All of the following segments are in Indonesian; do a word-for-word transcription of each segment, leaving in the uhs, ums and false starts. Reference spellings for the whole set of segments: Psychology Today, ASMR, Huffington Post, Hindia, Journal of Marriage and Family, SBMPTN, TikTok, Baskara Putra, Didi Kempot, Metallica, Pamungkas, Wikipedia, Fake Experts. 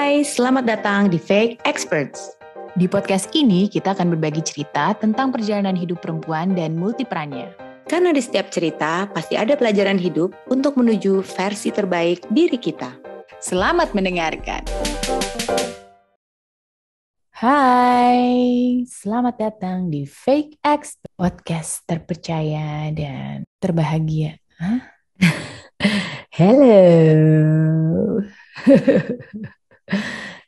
Hai, selamat datang di Fake Experts. Di podcast ini kita akan berbagi cerita tentang perjalanan hidup perempuan dan multiperannya. Karena di setiap cerita pasti ada pelajaran hidup untuk menuju versi terbaik diri kita. Selamat mendengarkan. Hai, selamat datang di Fake Experts, podcast terpercaya dan terbahagia. Hah? Hello.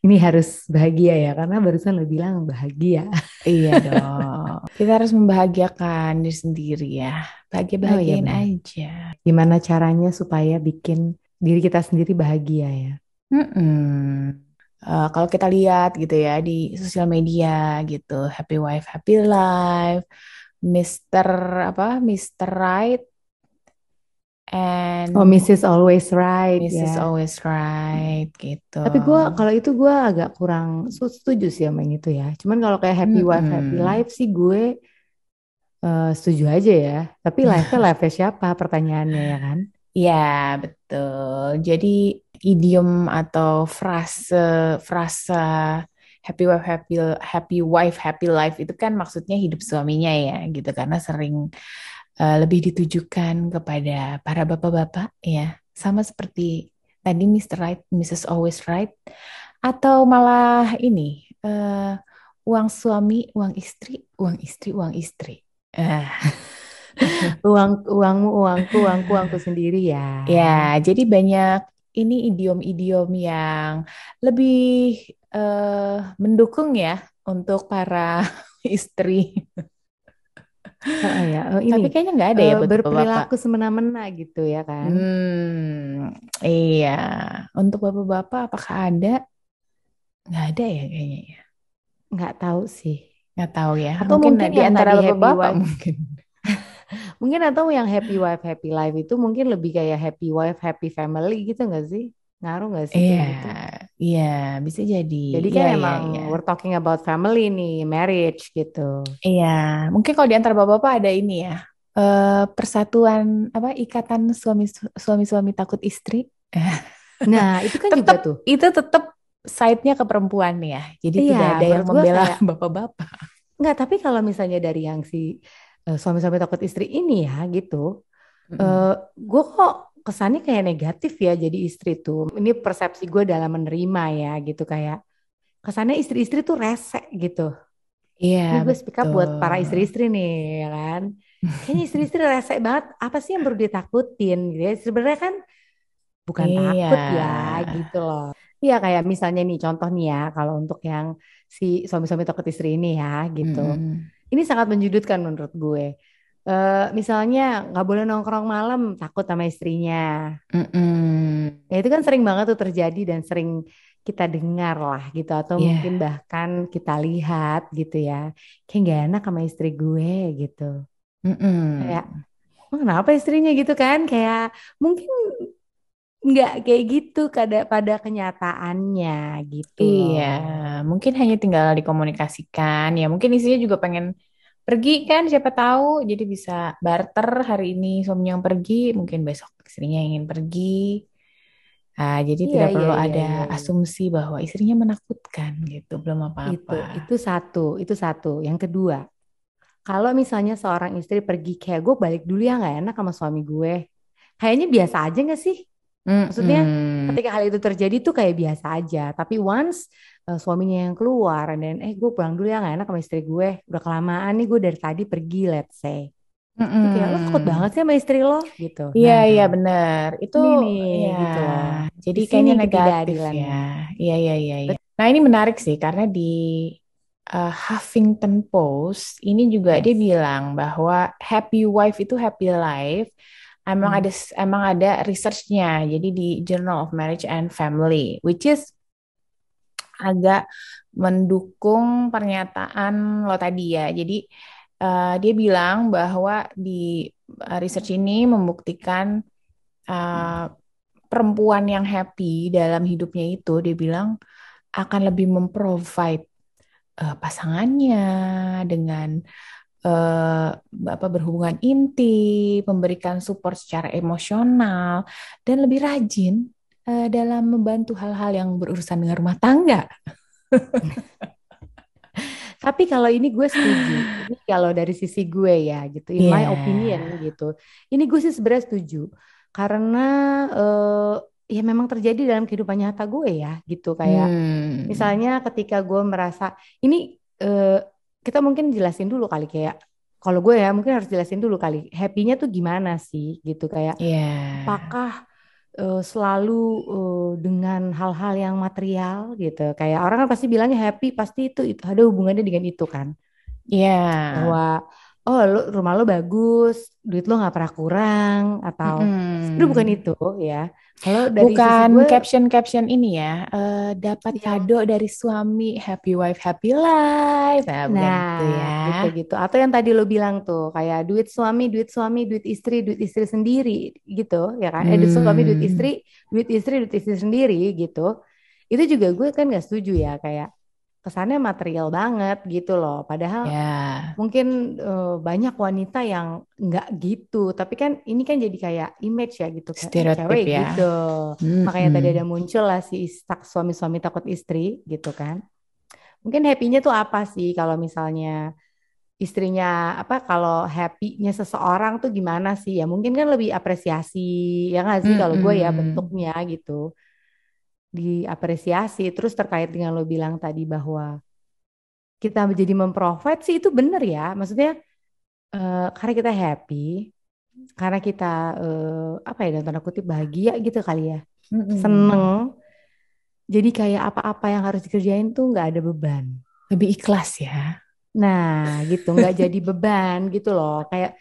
Ini harus bahagia ya, karena barusan lo bilang bahagia. Iya dong. Kita harus membahagiakan diri sendiri ya. Bahagia-bahagiain oh, iya aja. Gimana caranya supaya bikin diri kita sendiri bahagia ya? Mm-mm. Uh, kalau kita lihat gitu ya di sosial media gitu, happy wife, happy life, Mister apa, Mister Right, and oh Missus Always Right, Missus Yeah. Always Right gitu. Tapi gue kalau itu gue agak kurang setuju sih sama yang itu ya. Cuman kalau kayak happy wife, mm-hmm. happy life sih gue uh, setuju aja ya. Tapi life-nya life-nya siapa pertanyaannya ya kan? Ya betul. Jadi idiom atau frase frasa happy wife happy happy wife happy life itu kan maksudnya hidup suaminya ya gitu, karena sering uh, lebih ditujukan kepada para bapak-bapak ya, sama seperti tadi Mister Right, Missus Always Right, atau malah ini uh, uang suami uang istri uang istri uang istri. Uh. uang uangmu uangku uangku uangku sendiri ya. Ya, jadi banyak ini idiom-idiom yang lebih uh, mendukung ya untuk para istri. Oh, ya. Oh, ini, tapi kayaknya nggak ada ya buat berperilaku semena-mena gitu ya kan? Hmm, iya. Untuk bapak-bapak apakah ada? Nggak ada ya kayaknya ya. Nggak tahu sih. Nggak tahu ya. Atau mungkin, mungkin di antara bapak-bapak mungkin. Mungkin atau yang happy wife happy life itu mungkin lebih kayak happy wife happy family gitu nggak sih, ngaruh nggak sih? Iya, yeah, gitu? Iya yeah, bisa jadi. Jadi yeah, kan yeah, emang yeah. We're talking about family nih, marriage gitu. Iya, yeah. Mungkin kalau di antara bapak-bapak ada ini ya uh, persatuan apa ikatan suami suami suami takut istri. Nah itu kan tetep, juga tuh. Itu tetap side-nya ke perempuan ya. Jadi yeah, tidak ada yang membela kayak bapak-bapak. Nggak, tapi kalau misalnya dari yang si Uh, suami-suami takut istri ini ya gitu, uh, gue kok kesannya kayak negatif ya jadi istri tuh. Ini persepsi gue dalam menerima ya gitu, kayak kesannya istri-istri tuh rese gitu. Iya. Yeah, gue speak up buat para istri-istri nih ya kan. Kayaknya istri-istri rese banget. Apa sih yang perlu ditakutin gitu ya? Sebenarnya kan bukan yeah. takut ya gitu loh. Iya, kayak misalnya nih contoh nih ya, kalau untuk yang si suami-suami takut istri ini ya gitu. Mm. Ini sangat menjudutkan menurut gue. Uh, misalnya nggak boleh nongkrong malam, takut sama istrinya. Mm-mm. Ya itu kan sering banget tuh terjadi dan sering kita dengar lah gitu, atau yeah. mungkin bahkan kita lihat gitu ya. Kayak nggak enak sama istri gue gitu. Mm-mm. Kayak, kenapa istrinya gitu kan? Kayak mungkin nggak kayak gitu pada pada kenyataannya gitu. Iya, mungkin hanya tinggal dikomunikasikan ya. Mungkin istrinya juga pengen pergi kan, siapa tahu, jadi bisa barter, hari ini suaminya yang pergi, mungkin besok istrinya ingin pergi. Nah, jadi iya, tidak iya, perlu iya, ada iya, iya. asumsi bahwa istrinya menakutkan gitu, belum apa-apa. Itu, itu satu, itu satu. Yang kedua, kalau misalnya seorang istri pergi kayak gue balik dulu ya, nggak enak sama suami gue. Kayaknya biasa aja nggak sih? Maksudnya mm-hmm. ketika hal itu terjadi tuh kayak biasa aja. Tapi once uh, suaminya yang keluar dan eh gue pulang dulu ya, gak enak sama istri gue, udah kelamaan nih gue dari tadi pergi, let's say mm-hmm. kayak lo takut banget sih sama istri lo gitu. Iya nah, iya benar. Itu nih, ya. Gitu. Jadi disini kayaknya negatif ya. Iya iya iya ya. Nah ini menarik sih, karena di uh, Huffington Post ini juga yes. dia bilang bahwa happy wife itu happy life. Emang hmm. ada emang ada research-nya. Jadi di Journal of Marriage and Family, which is agak mendukung pernyataan lo tadi ya. Jadi uh, dia bilang bahwa di research ini membuktikan uh, perempuan yang happy dalam hidupnya itu, dia bilang akan lebih memprovide uh, pasangannya dengan Uh, apa, berhubungan inti, memberikan support secara emosional, dan lebih rajin uh, dalam membantu hal-hal yang berurusan dengan rumah tangga. Tapi kalau ini gue setuju. Ini kalau dari sisi gue ya gitu, in yeah. my opinion gitu. Ini gue sih sebenarnya setuju karena uh, ya memang terjadi dalam kehidupan nyata gue ya gitu kayak hmm. misalnya ketika gue merasa ini uh, kita mungkin jelasin dulu kali kayak kalau gue ya mungkin harus jelasin dulu kali happy-nya tuh gimana sih gitu kayak yeah. apakah Uh, selalu uh, dengan hal-hal yang material gitu. Kayak orang kan pasti bilangnya happy pasti itu, itu ada hubungannya dengan itu kan. Iya. Yeah. Bahwa oh lo, rumah lo bagus, duit lo nggak pernah kurang atau mm-hmm. itu bukan itu ya. Kalau dari bukan sisi gue, caption-caption ini ya uh, dapat yeah. kado dari suami, happy wife happy life. Nah, nah gitu ya. Gitu-gitu. Atau yang tadi lo bilang tuh kayak duit suami, duit suami, duit istri, duit istri sendiri gitu ya kan. Hmm. Eh, duit suami, duit istri, duit istri, duit istri sendiri gitu. Itu juga gue kan nggak setuju ya kayak kesannya material banget gitu loh. Padahal yeah. mungkin uh, banyak wanita yang nggak gitu. Tapi kan ini kan jadi kayak image ya gitu. Stereotip cewek ya. Gitu. Mm-hmm. Makanya tadi ada muncul lah si istak suami-suami takut istri gitu kan. Mungkin happy-nya tuh apa sih kalau misalnya istrinya apa kalau happy-nya seseorang tuh gimana sih? Ya mungkin kan lebih apresiasi ya nggak sih mm-hmm. kalau gue ya bentuknya gitu. Diapresiasi. Terus terkait dengan lo bilang tadi bahwa kita menjadi memprovide sih itu benar ya, maksudnya uh, karena kita happy, karena kita uh, apa ya dalam tanda kutip bahagia gitu kali ya, mm-hmm. seneng. Jadi kayak apa-apa yang harus dikerjain tuh nggak ada beban, lebih ikhlas ya. Nah gitu nggak jadi beban gitu loh kayak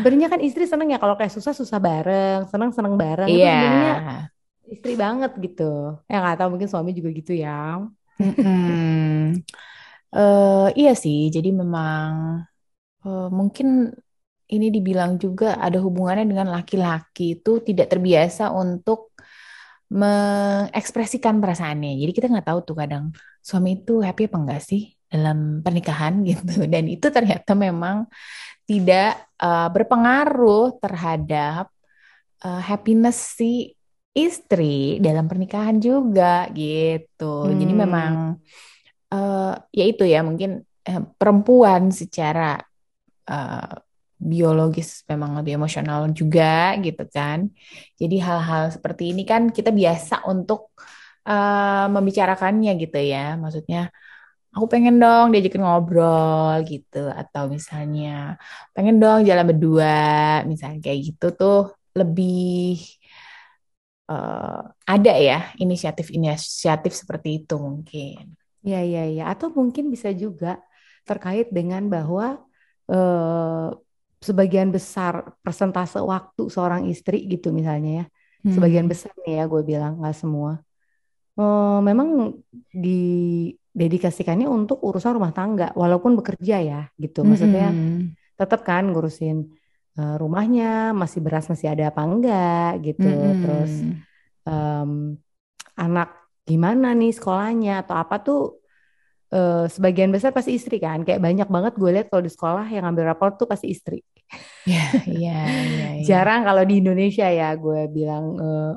sebenarnya kan istri seneng ya kalau kayak susah susah bareng, seneng seneng bareng. Iya. Yeah. Sebenarnya istri banget gitu. Ya gak tahu mungkin suami juga gitu ya. Hmm. uh, iya sih. Jadi memang uh, mungkin ini dibilang juga ada hubungannya dengan laki-laki itu tidak terbiasa untuk mengekspresikan perasaannya. Jadi kita gak tahu tuh kadang suami itu happy apa enggak sih dalam pernikahan gitu. Dan itu ternyata memang tidak uh, berpengaruh terhadap uh, happiness si istri dalam pernikahan juga gitu. Hmm. Jadi memang uh, ya itu ya mungkin uh, perempuan secara uh, biologis memang lebih emosional juga gitu kan. Jadi hal-hal seperti ini kan kita biasa untuk uh, membicarakannya gitu ya. Maksudnya aku pengen dong diajakin ngobrol gitu. Atau misalnya pengen dong jalan berdua. Misalnya kayak gitu tuh lebih Uh, ada ya inisiatif-inisiatif seperti itu mungkin. Ya ya ya. Atau mungkin bisa juga terkait dengan bahwa uh, sebagian besar persentase waktu seorang istri gitu misalnya ya. Hmm. Sebagian besar nih ya gue bilang nggak semua. Uh, memang didedikasikannya untuk urusan rumah tangga walaupun bekerja ya gitu. Maksudnya hmm. tetap kan ngurusin rumahnya, masih beras masih ada apa enggak gitu, mm-hmm. terus um, anak gimana nih sekolahnya atau apa tuh uh, sebagian besar pasti istri kan, kayak banyak banget gue lihat kalau di sekolah yang ngambil rapor tuh pasti istri. Yeah, yeah, yeah, yeah. Jarang kalau di Indonesia ya gue bilang uh,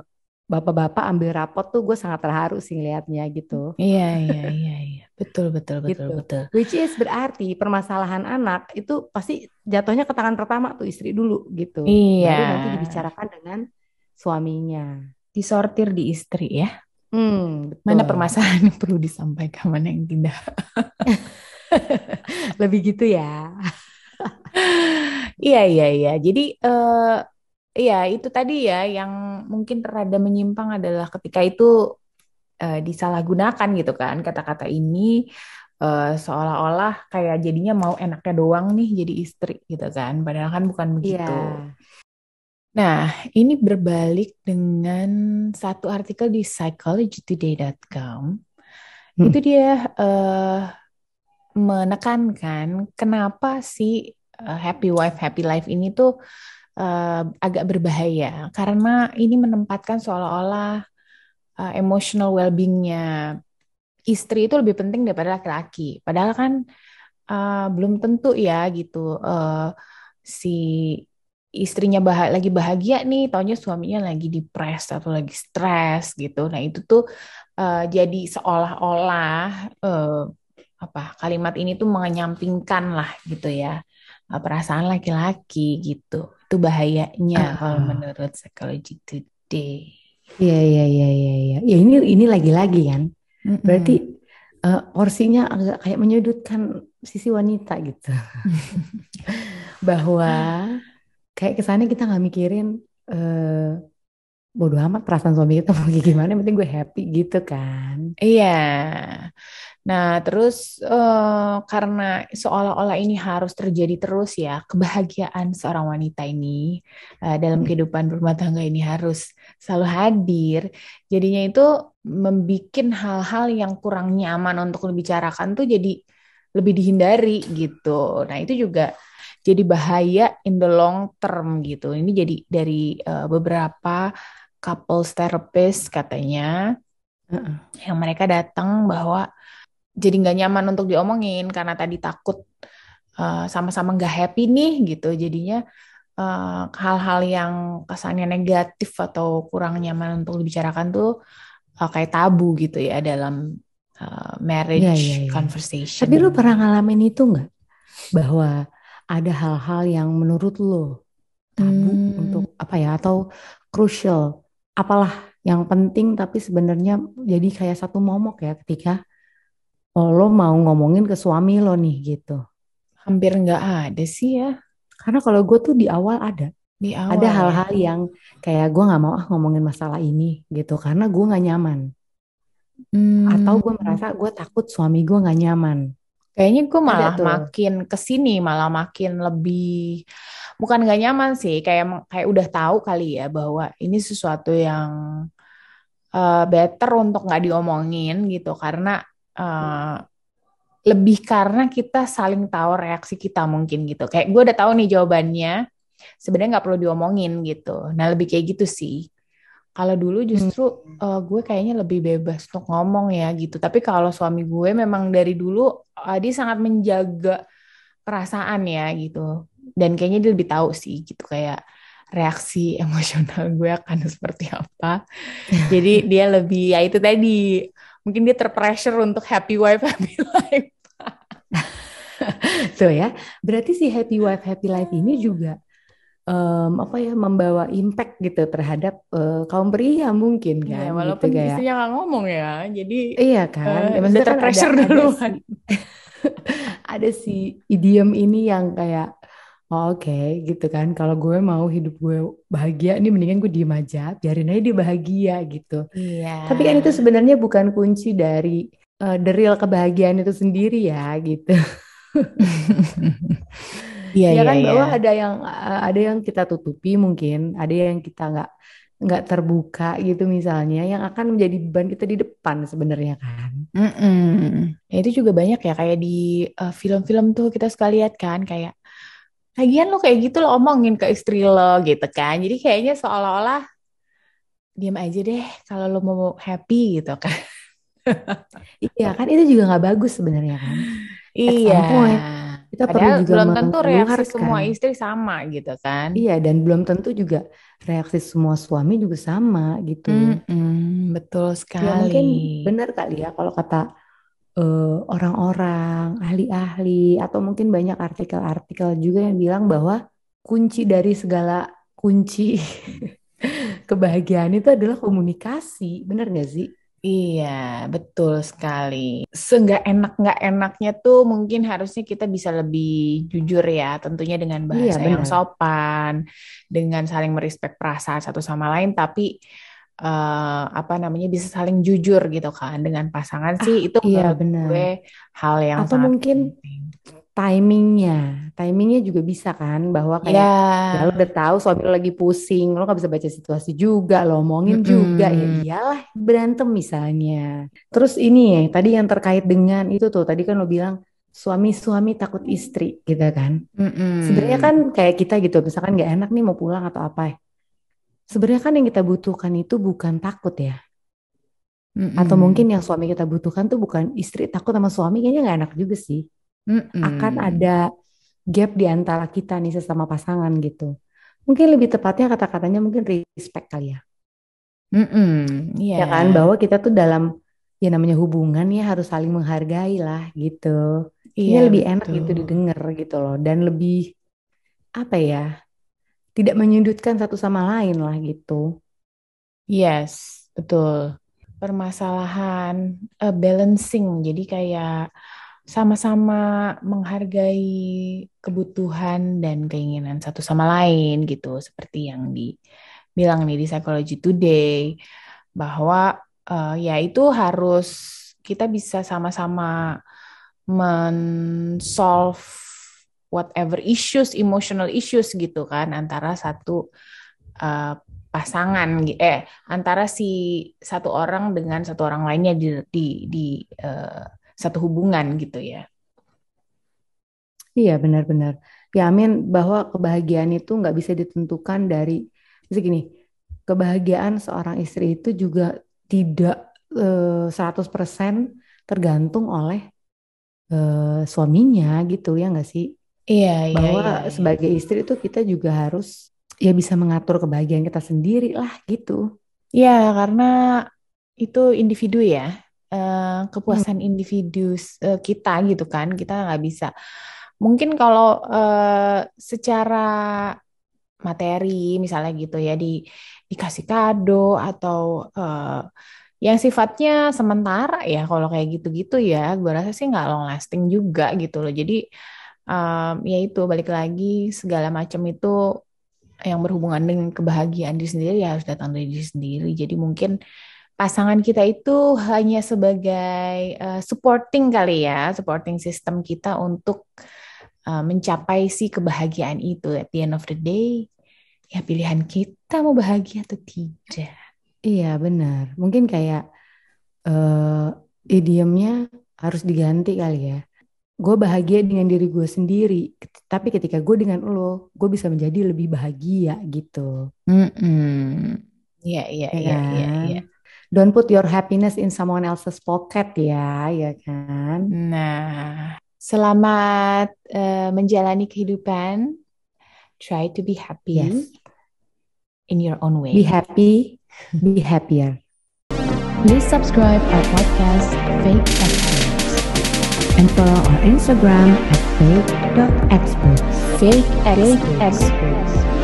bapak-bapak ambil rapor tuh gue sangat terharu sih ngeliatnya gitu. Iya iya iya betul betul betul gitu. betul. Which is berarti permasalahan anak itu pasti jatuhnya ke tangan pertama tuh istri dulu gitu. Iya. Baru nanti dibicarakan dengan suaminya. Disortir di istri ya. Hmm, betul. Mana permasalahan yang perlu disampaikan, mana yang tidak. Lebih gitu ya. Iya iya iya. Jadi uh, iya itu tadi ya yang mungkin rada menyimpang adalah ketika itu disalahgunakan gitu kan kata-kata ini uh, seolah-olah kayak jadinya mau enaknya doang nih jadi istri gitu kan padahal kan bukan begitu. Yeah. Nah ini berbalik dengan satu artikel di psychology today dot com hmm. itu dia uh, menekankan kenapa si uh, happy wife happy life ini tuh uh, agak berbahaya karena ini menempatkan seolah-olah Uh, emotional well-beingnya istri itu lebih penting daripada laki-laki. Padahal kan uh, belum tentu ya gitu uh, si istrinya bah- lagi bahagia nih, taunya suaminya lagi depres atau lagi stres gitu. Nah itu tuh uh, jadi seolah-olah uh, apa kalimat ini tuh menyampingkan lah gitu ya perasaan laki-laki gitu. Itu bahayanya uh. kalau menurut Psychology Today. Iya iya iya iya ya. Ya ini ini lagi-lagi kan. Mm-hmm. Berarti uh, porsinya agak kayak menyudutkan sisi wanita gitu. Bahwa kayak kesannya kita enggak mikirin uh, bodo amat perasaan suami kita mau gimana, yang penting gue happy gitu kan. Iya. Nah terus uh, karena seolah-olah ini harus terjadi terus ya, kebahagiaan seorang wanita ini uh, dalam kehidupan berumah tangga ini harus selalu hadir. Jadinya itu membikin hal-hal yang kurang nyaman untuk dibicarakan tuh jadi lebih dihindari gitu. Nah itu juga jadi bahaya in the long term gitu. Ini jadi dari uh, beberapa couples therapist katanya uh-uh. yang mereka datang bahwa jadi nggak nyaman untuk diomongin karena tadi takut uh, sama-sama nggak happy nih gitu. Jadinya uh, hal-hal yang kesannya negatif atau kurang nyaman untuk dibicarakan tuh uh, kayak tabu gitu ya dalam uh, marriage ya, ya, ya. conversation. Tapi lu pernah ngalamin itu nggak? Bahwa ada hal-hal yang menurut lu tabu hmm. untuk apa ya, atau crucial, apalah yang penting tapi sebenarnya jadi kayak satu momok ya ketika oh, lo mau ngomongin ke suami lo nih gitu. Hampir gak ada sih ya. Karena kalau gue tuh di awal ada. Di awal. Ada hal-hal yang kayak gue gak mau ah ngomongin masalah ini gitu. Karena gue gak nyaman. Hmm. Atau gue merasa gue takut suami gue gak nyaman. Kayaknya gue malah makin kesini, malah makin lebih, bukan gak nyaman sih. Kayak kayak udah tahu kali ya bahwa ini sesuatu yang uh, better untuk gak diomongin gitu. Karena Uh, lebih karena kita saling tahu reaksi kita mungkin gitu. Kayak gue udah tahu nih jawabannya, sebenarnya nggak perlu diomongin gitu. Nah lebih kayak gitu sih. Kalau dulu justru uh, gue kayaknya lebih bebas untuk ngomong ya gitu. Tapi kalau suami gue memang dari dulu uh, dia sangat menjaga perasaan ya gitu. Dan kayaknya dia lebih tahu sih gitu kayak reaksi emosional gue akan seperti apa. Jadi dia lebih ya itu tadi. Mungkin dia terpressure untuk happy wife, happy life. Tuh ya, berarti si happy wife, happy life ini juga um, apa ya membawa impact gitu terhadap uh, kaum pria mungkin kan. Ya, walaupun gitu, istrinya nggak ngomong ya, jadi iya kan. Uh, ya, terpressure kan duluan. Ada si idiom ini yang kayak oh, oke okay, gitu kan, kalau gue mau hidup gue bahagia ini mendingan gue diem aja, biarin aja dia bahagia gitu. Iya. Tapi kan itu sebenarnya bukan kunci dari uh, the real kebahagiaan itu sendiri ya gitu. Iya ya, kan ya, bahwa ya. ada yang ada yang kita tutupi mungkin, ada yang kita nggak nggak terbuka gitu misalnya, yang akan menjadi beban kita di depan sebenarnya kan. Mm-mm. Ya, itu juga banyak ya kayak di uh, film-film tuh kita suka lihat kan kayak. Lagian lo kayak gitu lo omongin ke istri lo gitu kan. Jadi kayaknya seolah-olah diam aja deh kalau lo mau happy gitu kan. Iya kan itu juga gak bagus sebenarnya kan. Iya. Kita padahal perlu juga belum tentu reaksi semua istri sama gitu kan. Iya dan belum tentu juga reaksi semua suami juga sama gitu. Mm-mm, betul sekali. Ya mungkin benar kali ya kalau kata Uh, orang-orang, ahli-ahli, atau mungkin banyak artikel-artikel juga yang bilang bahwa kunci dari segala kunci kebahagiaan itu adalah komunikasi, benar gak sih? Iya, betul sekali. Seenggak enak-gak enaknya tuh mungkin harusnya kita bisa lebih jujur ya, tentunya dengan bahasa iya, yang sopan, dengan saling merespek perasaan satu sama lain, tapi Uh, apa namanya bisa saling jujur gitu kan dengan pasangan sih ah, itu iya, menurut bener. Gue hal yang atau mungkin penting. timingnya timingnya juga bisa kan bahwa kayak yeah. ya lo udah tahu suami lo lagi pusing, lo gak bisa baca situasi juga, lo omongin mm-hmm. juga ya iyalah berantem misalnya. Terus ini ya tadi yang terkait dengan itu tuh tadi kan lo bilang suami-suami takut istri gitu kan. Mm-hmm. Sebenarnya kan kayak kita gitu misalkan gak enak nih mau pulang atau apa ya. Sebenarnya kan yang kita butuhkan itu bukan takut ya. Mm-mm. Atau mungkin yang suami kita butuhkan tuh bukan istri takut sama suami, kayaknya gak enak juga sih. Mm-mm. Akan ada gap di antara kita nih sesama pasangan gitu. mungkin lebih tepatnya kata-katanya mungkin respect kali ya. Mm-mm, yeah. Ya kan, bahwa kita tuh dalam ya namanya hubungan ya harus saling menghargai lah gitu. Iya, yeah, lebih betul. Enak gitu didengar gitu loh, dan lebih apa ya, tidak menyudutkan satu sama lain lah gitu. Yes, betul. Permasalahan uh, balancing, jadi kayak sama-sama menghargai kebutuhan dan keinginan satu sama lain gitu, seperti yang dibilang nih di Psychology Today, bahwa uh, ya itu harus kita bisa sama-sama men-solve whatever issues, emotional issues gitu kan, antara satu uh, pasangan, eh antara si satu orang dengan satu orang lainnya di di, di uh, satu hubungan gitu ya. Iya benar-benar. Ya amin, bahwa kebahagiaan itu gak bisa ditentukan dari, misalnya gini, kebahagiaan seorang istri itu juga tidak eh, seratus persen tergantung oleh eh, suaminya gitu, ya gak sih? Iya, bahwa iya. Bahwa iya, sebagai istri itu kita juga harus ya bisa mengatur kebahagiaan kita sendiri lah gitu. Iya, karena itu individu ya. Uh, kepuasan hmm. individu uh, kita gitu kan, kita nggak bisa. Mungkin kalau uh, secara materi misalnya gitu ya, di dikasih kado atau uh, yang sifatnya sementara ya, kalau kayak gitu-gitu ya, gue rasa sih nggak long lasting juga gitu loh. Jadi um, ya itu balik lagi, segala macam itu yang berhubungan dengan kebahagiaan diri sendiri ya harus datang dari diri sendiri. Jadi mungkin pasangan kita itu hanya sebagai uh, supporting kali ya, supporting system kita untuk uh, mencapai si kebahagiaan itu. At the end of the day, ya pilihan kita mau bahagia atau tidak. Iya benar, mungkin kayak uh, idiomnya harus diganti kali ya. Gue bahagia dengan diri gue sendiri, tapi ketika gue dengan lo, gue bisa menjadi lebih bahagia gitu. Iya, iya, iya, iya. Don't put your happiness in someone else's pocket ya, ya kan? Nah, selamat uh, menjalani kehidupan. Try to be happy, yes, in your own way. Be happy, be happier. Please subscribe our podcast, Fake Experts. And follow our Instagram at fake dot experts. Fake Experts.